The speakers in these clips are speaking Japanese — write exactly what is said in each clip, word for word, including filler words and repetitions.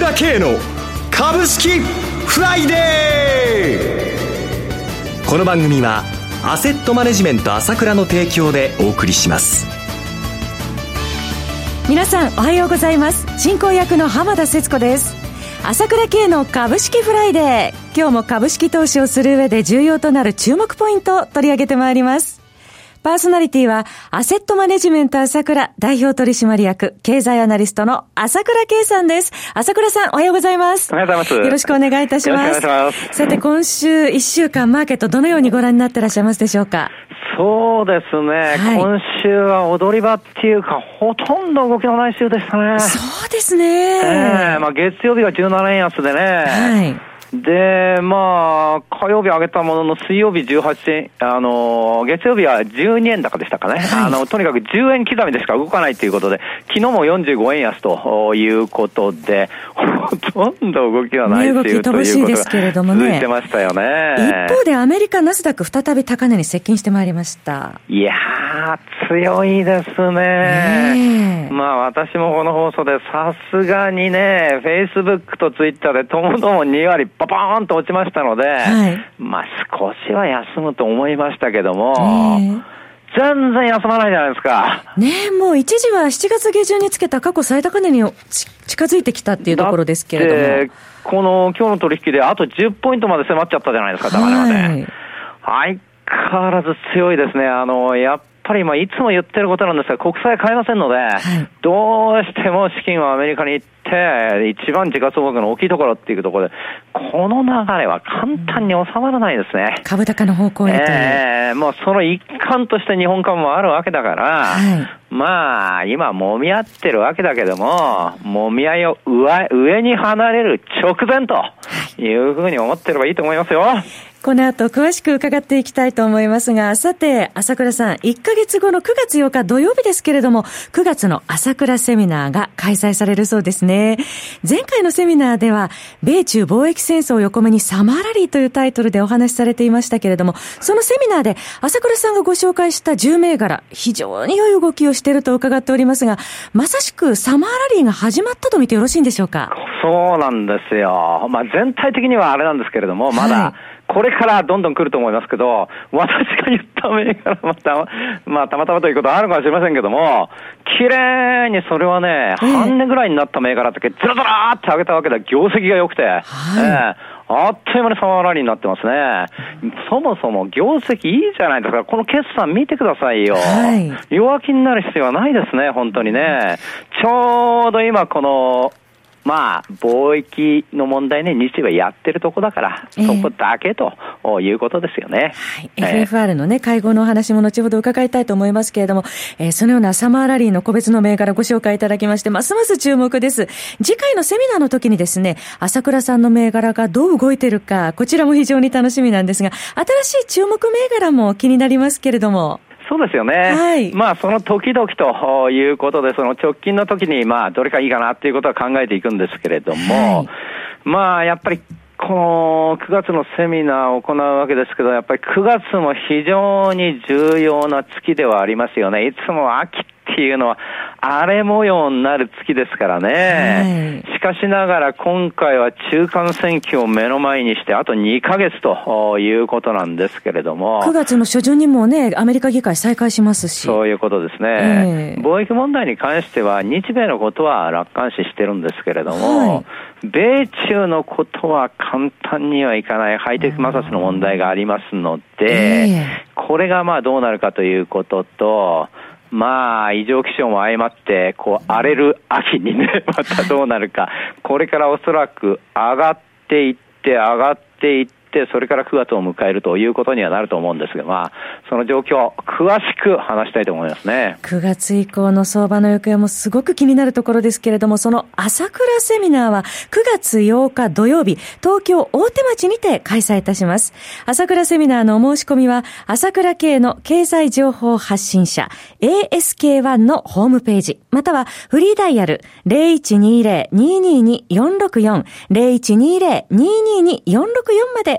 倉慶の株式フライデー。この番組はアセットマネジメント朝倉の提供でお送りします。皆さんおはようございます。進行役の浜田節子です。朝倉慶の株式フライデー、今日も株式投資をする上で重要となる注目ポイントを取り上げてまいります。パーソナリティはアセットマネジメント朝倉代表取締役経済アナリストの朝倉慶さんです。朝倉さんおはようございます。おはようございます。よろしくお願いいたします。よろしくお願いします。さて今週いっしゅうかんマーケットどのようにご覧になってらっしゃいますでしょうか。そうですね、はい、今週は踊り場っていうかほとんど動きのない週でしたね。そうですね、えーまあ、月曜日がじゅうななえん安でね、はいで、まあ、火曜日上げたものの、水曜日じゅうはちえん、あの、月曜日はじゅうにえん高でしたかね。はい、あの、とにかくじゅうえん刻みでしか動かないということで、昨日もよんじゅうごえん安ということで、ほとんど動きはないというということが続いてましたよね。一方でアメリカナスダック再び高値に接近してまいりました。いやー、強いですね。ねまあ、私もこの放送でさすがにね、Facebook と Twitter でともどもにわり、パパーンと落ちましたので、はい、まあ少しは休むと思いましたけども、ね、全然休まないじゃないですか。ねえ、もう一時はしちがつ下旬につけた過去最高値に近づいてきたっていうところですけれども、この今日の取引であとじゅっポイントまで迫っちゃったじゃないですか。だからね、はい、相変わらず強いですね。あのやっやっぱり今いつも言ってることなんですが、国債買えませんので、はい、どうしても資金はアメリカに行って一番時価総額の大きいところっていうところで、この流れは簡単に収まらないですね。株高の方向へという、えー、もうその一環として日本株もあるわけだから、はい、まあ今揉み合ってるわけだけども、揉み合いを 上, 上に離れる直前というふうに思ってればいいと思いますよ。この後詳しく伺っていきたいと思いますが、さて朝倉さん、いっかげつごのくがつようか土曜日ですけれども、くがつの朝倉セミナーが開催されるそうですね。前回のセミナーでは米中貿易戦争を横目にサマーラリーというタイトルでお話しされていましたけれども、そのセミナーで朝倉さんがご紹介したじゅうめいがら、非常に良い動きをしていると伺っておりますが、まさしくサマーラリーが始まったと見てよろしいんでしょうか。そうなんですよ。まあ全体的にはあれなんですけれども、まだ、はいこれからどんどん来ると思いますけど、私が言った銘柄また、まあたまたまということはあるかもしれませんけども、綺麗にそれはね、えー、半年ぐらいになった銘柄だけずらずらーって上げたわけで、業績が良くて、はいえーあっという間にサマーラリーになってますね。そもそも業績いいじゃないですか。この決算見てくださいよ、はい、弱気になる必要はないですね。本当にね、ちょうど今このまあ、貿易の問題ね、日米はやってるとこだから、えー、そこだけということですよね。はいえー、エフエフアール のね、会合のお話も後ほど伺いたいと思いますけれども、えー、そのようなサマーラリーの個別の銘柄ご紹介いただきまして、ますます注目です。次回のセミナーの時にですね、朝倉さんの銘柄がどう動いてるか、こちらも非常に楽しみなんですが、新しい注目銘柄も気になりますけれども。そうですよね。はい、まあその時々ということで、その直近の時にまあどれかいいかなっていうことは考えていくんですけれども、はい、まあやっぱりこのくがつのセミナーを行うわけですけど、やっぱりくがつも非常に重要な月ではありますよね。いつも秋っていうのは荒れ模様になる月ですからね、はい、しかしながら今回は中間選挙を目の前にしてあとにかげつということなんですけれども、くがつの初旬にもねアメリカ議会再開しますし、そういうことですね、えー、貿易問題に関しては日米のことは楽観視してるんですけれども、はい、米中のことは簡単にはいかない。ハイテク摩擦の問題がありますので、えー、これがまあどうなるかということと、まあ異常気象も相まってこう荒れる秋にねまたどうなるか、これからおそらく上がっていって上がっていって、それからくがつを迎えるということにはなると思うんですが、まあその状況詳しく話したいと思いますね。くがつ以降の相場の行方もすごく気になるところですけれども、その朝倉セミナーはくがつようか土曜日、東京大手町にて開催いたします。朝倉セミナーのお申し込みは朝倉系の経済情報発信者 エーエスケーワン のホームページ、またはフリーダイヤル ゼロイチニーゼロ ニーニーニー よんろくよん ゼロイチニーゼロ ニーニーニー よんろくよん まで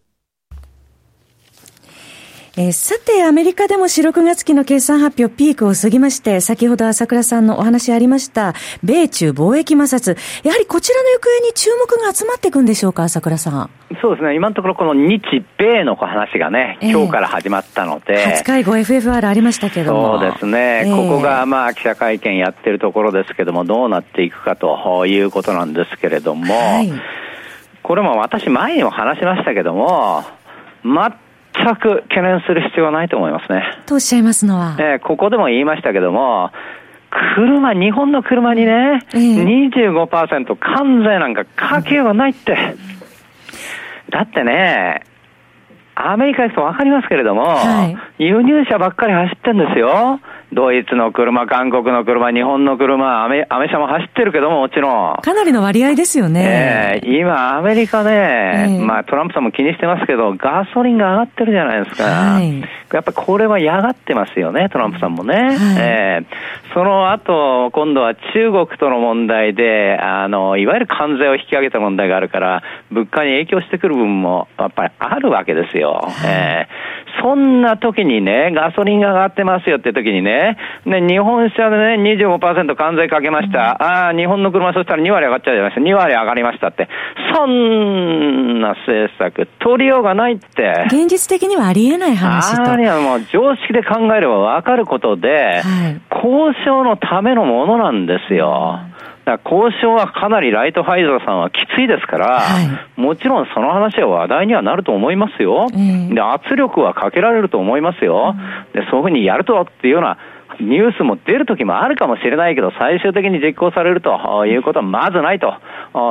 えー、さて、アメリカでもろくがつきの決算発表ピークを過ぎまして、先ほど朝倉さんのお話ありました米中貿易摩擦、やはりこちらの行方に注目が集まっていくんでしょうか、朝倉さん。そうですね、今のところこの日米の話がね、えー、今日から始まったのではちかい後 エフエフアール ありましたけども、そうですね、えー、ここがまあ記者会見やってるところですけども、どうなっていくかということなんですけれども、はい、これも私前にも話しましたけども、ま全く懸念する必要はないと思いますね。とおっしゃいますのは、えー、ここでも言いましたけども、車、日本の車にね、えー、にじゅうごパーセント 関税なんかかけようがないって、うん、だってね、アメリカ行くと分かりますけれども、はい、輸入車ばっかり走ってんですよ。ドイツの車、韓国の車、日本の車、アメ、アメ車も走ってるけども、もちろん。かなりの割合ですよね。えー、今、アメリカね、えー、まあトランプさんも気にしてますけど、ガソリンが上がってるじゃないですか。はい、やっぱこれは嫌がってますよね、トランプさんもね。はい、えー、その後、今度は中国との問題で、あの、いわゆる関税を引き上げた問題があるから、物価に影響してくる部分も、やっぱりあるわけですよ。はい、えー、そんな時にね、ガソリンが上がってますよって時にね、ね、日本車でね にじゅうごパーセント 関税かけました、うん、ああ日本の車そしたらにわり上がっちゃいました、にわり上がりましたって、そんな政策取りようがないって、現実的にはありえない話と、あれはもう常識で考えれば分かることで、はい、交渉のためのものなんですよ。だから交渉はかなりライトハイザーさんはきついですから、はい、もちろんその話は話題にはなると思いますよ、うん、で圧力はかけられると思いますよ、うん、でそういうふうにやるとっていうようなニュースも出るときもあるかもしれないけど、最終的に実行されるということはまずないと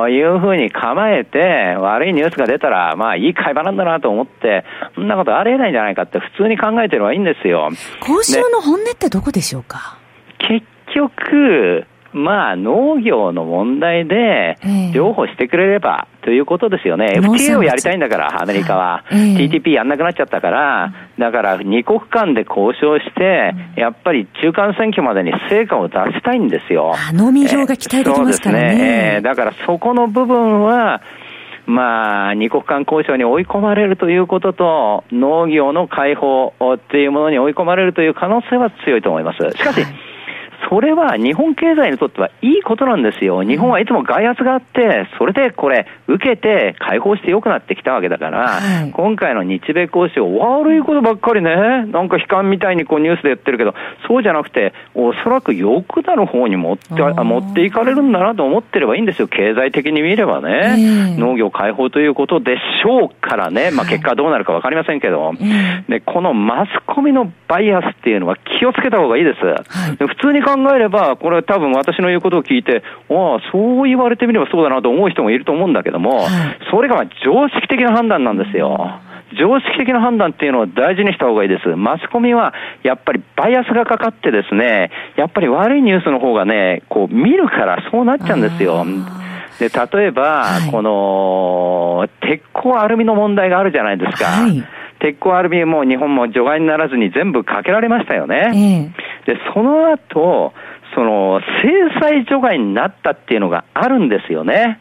いうふうに構えて、悪いニュースが出たらまあいい会話なんだなと思って、そんなことありえないんじゃないかって普通に考えてればいいんですよ。交渉の本音ってどこでしょうか。結局まあ農業の問題で譲歩してくれればということですよね。 エフティーエー をやりたいんだからアメリカは、えー、ティーティーピー やんなくなっちゃったから、だからに国間で交渉してやっぱり中間選挙までに成果を出したいんですよ。農民票が期待できますからね、えー、そうですね、えー、だからそこの部分はまあ、二国間交渉に追い込まれるということと、農業の解放っていうものに追い込まれるという可能性は強いと思います。しかし、はい、それは日本経済にとってはいいことなんですよ。日本はいつも外圧があって、それでこれ受けて解放して良くなってきたわけだから、はい、今回の日米交渉、悪いことばっかりね、なんか悲観みたいにこうニュースでやってるけど、そうじゃなくて、おそらく良くなる方に持って、持っていかれるんだなと思ってればいいんですよ。経済的に見ればね、農業解放ということでしょうからね、まあ結果どうなるかわかりませんけど、はい、で、このマスコミのバイアスっていうのは気をつけた方がいいです。はい、で普通に考えれば、これ多分私の言うことを聞いて、ああそう言われてみればそうだなと思う人もいると思うんだけども、はい、それがまあ常識的な判断なんですよ。常識的な判断っていうのを大事にした方がいいです。マスコミはやっぱりバイアスがかかってですね、やっぱり悪いニュースの方がね、こう見るからそうなっちゃうんですよ。で例えば、はい、この鉄鋼アルミの問題があるじゃないですか、はい、鉄鋼アルミも日本も除外にならずに全部かけられましたよね、えーでその後その制裁除外になったっていうのがあるんですよね、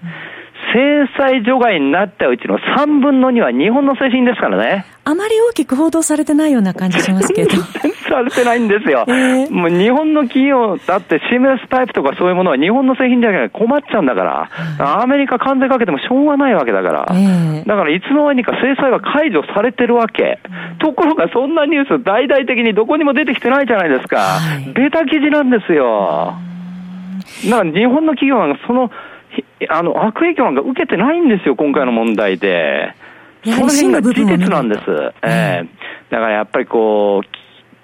うん、制裁除外になったうちのさんぶんのには日本の製品ですからね。あまり大きく報道されてないような感じしますけど全然されてないんですよ、えー、もう日本の企業だってシームレスパイプとかそういうものは日本の製品じゃなきゃ困っちゃうんだから、うん、アメリカ関税かけてもしょうがないわけだから、えー、だからいつの間にか制裁は解除されてるわけ、うん、ところがそんなニュース大々的にどこにも出てきてないじゃないですか、はい、ベタ記事なんですよ。だから日本の企業はその、あの悪影響なんか受けてないんですよ、今回の問題で。その辺が事実なんです。えー、だからやっぱりこ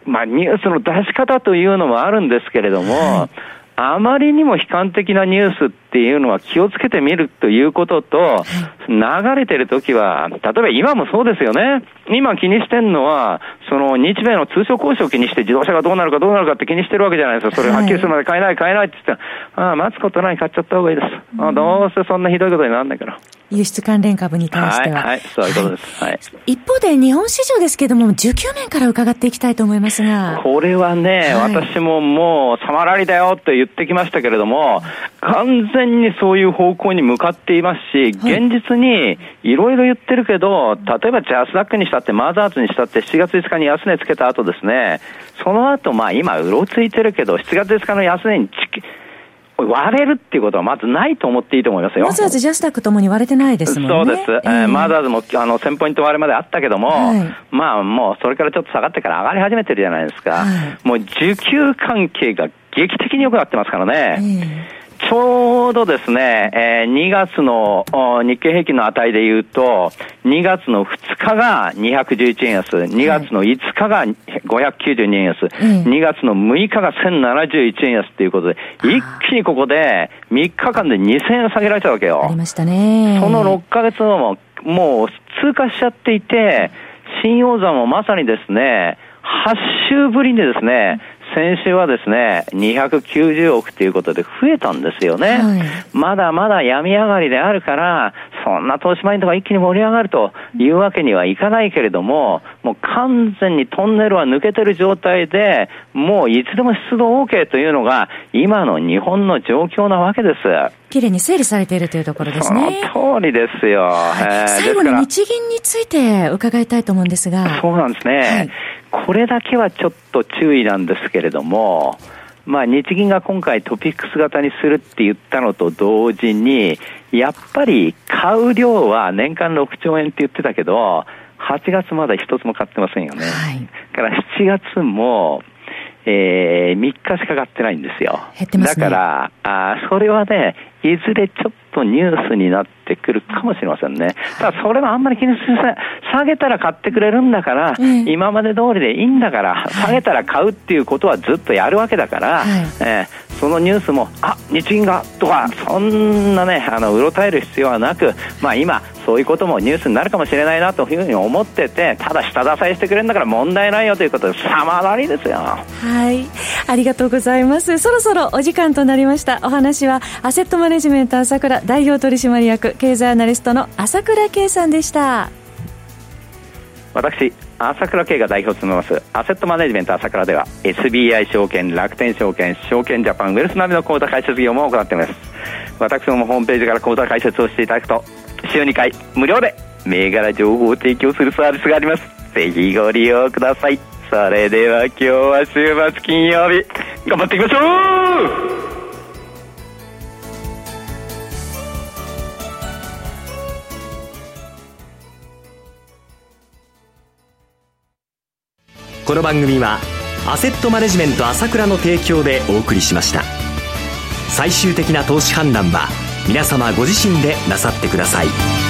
う、まあ、ニュースの出し方というのもあるんですけれども、はい、あまりにも悲観的なニュースっていうのは気をつけてみるということと、はい、流れてるときは、例えば今もそうですよね。今気にしてんのは、その日米の通商交渉を気にして自動車がどうなるかどうなるかって気にしてるわけじゃないですか。それはっきりするまで買えない買えないって言って、はい、ああ、待つことない買っちゃった方がいいです。うん、どうせそんなひどいことにならないから。輸出関連株に関しては。はい、はい、そういうことです。はい。一方で日本市場ですけれども、じゅうきゅうねんから伺っていきたいと思いますが。これはね、はい、私ももう、様変わりだよって言ってきましたけれども、完全にそういう方向に向かっていますし、現実にいろいろ言ってるけど、例えばジャスダックにしたってマザーズにしたってしちがついつかに安値つけた後ですね、その後まあ今うろついてるけど、しちがついつかの安値に割れるっていうことはまずないと思っていいと思いますよ。マザーズ、ジャスダックともに割れてないですもんね。そうです。えー、マザーズもあのせんポイント割れまであったけども、はい、まあもうそれからちょっと下がってから上がり始めてるじゃないですか。はい、もう需給関係が劇的に良くなってますからね。えーちょうどですね、えー、にがつの日経平均の値で言うと、にがつのふつかがにひゃくじゅういちえんあす、にがつのいつかがごひゃくきゅうじゅうにえんあす、はい、にがつのむいかがせんななじゅういちえんあすということで、一気にここでみっかかんでにせんえん下げられちゃうわけよ。ありましたね。そのろっかげつのもう通過しちゃっていて、新大山もまさにですね、はちしゅうぶりにですね、先週はですね、にひゃくきゅうじゅうおくということで増えたんですよね。はい、まだまだ病み上がりであるから、そんな投資マインドが一気に盛り上がるというわけにはいかないけれども、もう完全にトンネルは抜けてる状態で、もういつでも出動 OK というのが今の日本の状況なわけです。綺麗に整理されているというところですね。その通りですよ。はい、最後に日銀について伺いたいと思うんですが。そうなんですね。はい、これだけはちょっと注意なんですけれども、まあ、日銀が今回トピックス型にするって言ったのと同時に、やっぱり買う量は年間ろくちょうえんって言ってたけど、はちがつまだ一つも買ってませんよね。はい、だからしちがつも、えー、みっかしか買ってないんですよ。減ってますね。だからあ、それはね、いずれちょっとニュースになってくるかもしれませんね。ただそれはあんまり気にせず、下げたら買ってくれるんだから、うん、今まで通りでいいんだから、はい、下げたら買うっていうことはずっとやるわけだから、はい、えー、そのニュースも、あ、日銀がとか、そんなね、あのうろたえる必要はなく、まあ今そういうこともニュースになるかもしれないなというふうに思ってて、ただ下支えしてくれるんだから問題ないよということで、様変わりですよ。はい、ありがとうございます。そろそろお時間となりました。お話はアセットマネマネジメント朝倉代表取締役経済アナリストの朝倉慶さんでした。私朝倉慶が代表を務めますアセットマネジメント朝倉では エスビーアイ 証券、楽天証券、証券ジャパン、ウェルス並みの口座開設業も行っています。私どもホームページから口座開設をしていただくと週にかい無料で銘柄情報を提供するサービスがあります。ぜひご利用ください。それでは今日は週末金曜日、頑張っていきましょう。この番組はアセットマネジメント朝倉の提供でお送りしました。最終的な投資判断は皆様ご自身でなさってください。